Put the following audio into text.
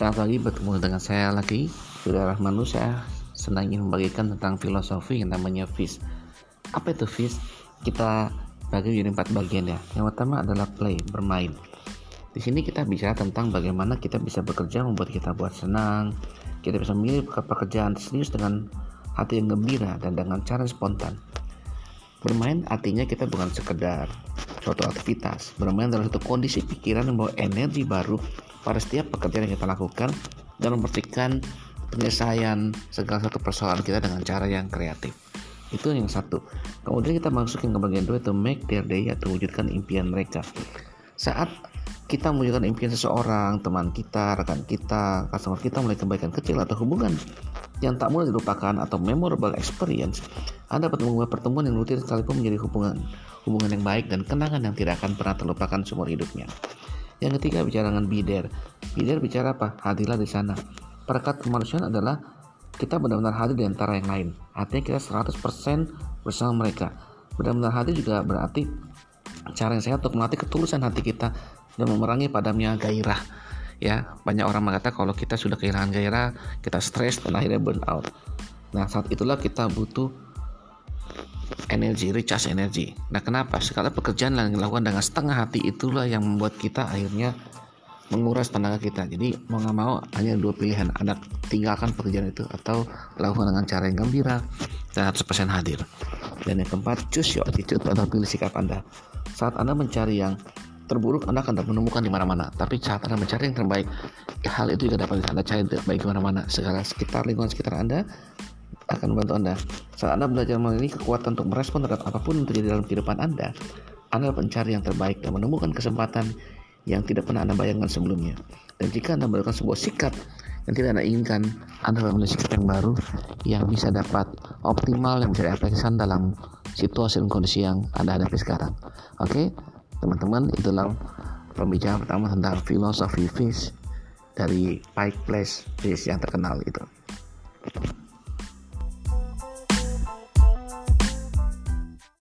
Selamat pagi, bertemu dengan saya lagi, Saudara Rahmanu. Saya senang ingin membagikan tentang filosofi yang namanya Fish. Apa itu Fish? Kita bagi menjadi 4 bagian ya. Yang pertama adalah play, bermain. Di sini kita bicara tentang bagaimana kita bisa bekerja membuat kita buat senang. Kita bisa memilih pekerjaan serius dengan hati yang gembira dan dengan cara spontan. Bermain artinya kita bukan sekedar suatu aktivitas. Bermain adalah satu kondisi pikiran yang membawa energi baru pada setiap pekerjaan yang kita lakukan dan mempertikan penyelesaian segala satu persoalan kita dengan cara yang kreatif. Itu yang satu. Kemudian kita masukin ke bagian dua, itu make their day, atau wujudkan impian mereka. Saat kita mewujudkan impian seseorang, teman kita, rekan kita, customer kita, mulai kebaikan kecil atau hubungan yang tak mudah dilupakan atau memorable experience, Anda dapat mengubah pertemuan yang rutin sekalipun menjadi hubungan yang baik dan kenangan yang tidak akan pernah terlupakan seumur hidupnya. Yang ketiga, bicara dengan be there. Be there bicara apa? Hadirlah di sana. Perekat kemanusiaan adalah kita benar-benar hadir di antara yang lain. Artinya kita 100% bersama mereka. Benar-benar hadir juga berarti cara yang sehat untuk melatih ketulusan hati kita dan memerangi padamnya gairah. Ya, banyak orang mengatakan kalau kita sudah kehilangan gairah, kita stres dan akhirnya burn out. Nah, saat itulah kita butuh energi, recharge energi. Nah, kenapa? Segala pekerjaan yang dilakukan dengan setengah hati itulah yang membuat kita akhirnya menguras tenaga kita. Jadi mau nggak mau hanya 2 pilihan, Anda tinggalkan pekerjaan itu atau lakukan dengan cara yang gembira dan 100% hadir. Dan yang keempat, choose your attitude, atau pilih sikap Anda. Saat Anda mencari yang terburuk, Anda akan menemukan di mana-mana. Tapi saat Anda mencari yang terbaik, hal itu juga dapat Anda cari baik di mana-mana. Segala sekitar lingkungan sekitar Anda akan membantu Anda. Saat Anda belajar memiliki kekuatan untuk merespon terhadap apapun yang terjadi dalam kehidupan Anda, Anda mencari yang terbaik dan menemukan kesempatan yang tidak pernah Anda bayangkan sebelumnya. Dan jika Anda melakukan sebuah sikap yang tidak Anda inginkan, Anda akan memiliki sikap yang baru yang bisa dapat optimal, yang bisa diaplikasikan dalam situasi dan kondisi yang Anda hadapi sekarang. Oke, teman-teman, itulah pembicaraan pertama tentang filosofi Fish dari Pike Place Fish yang terkenal itu.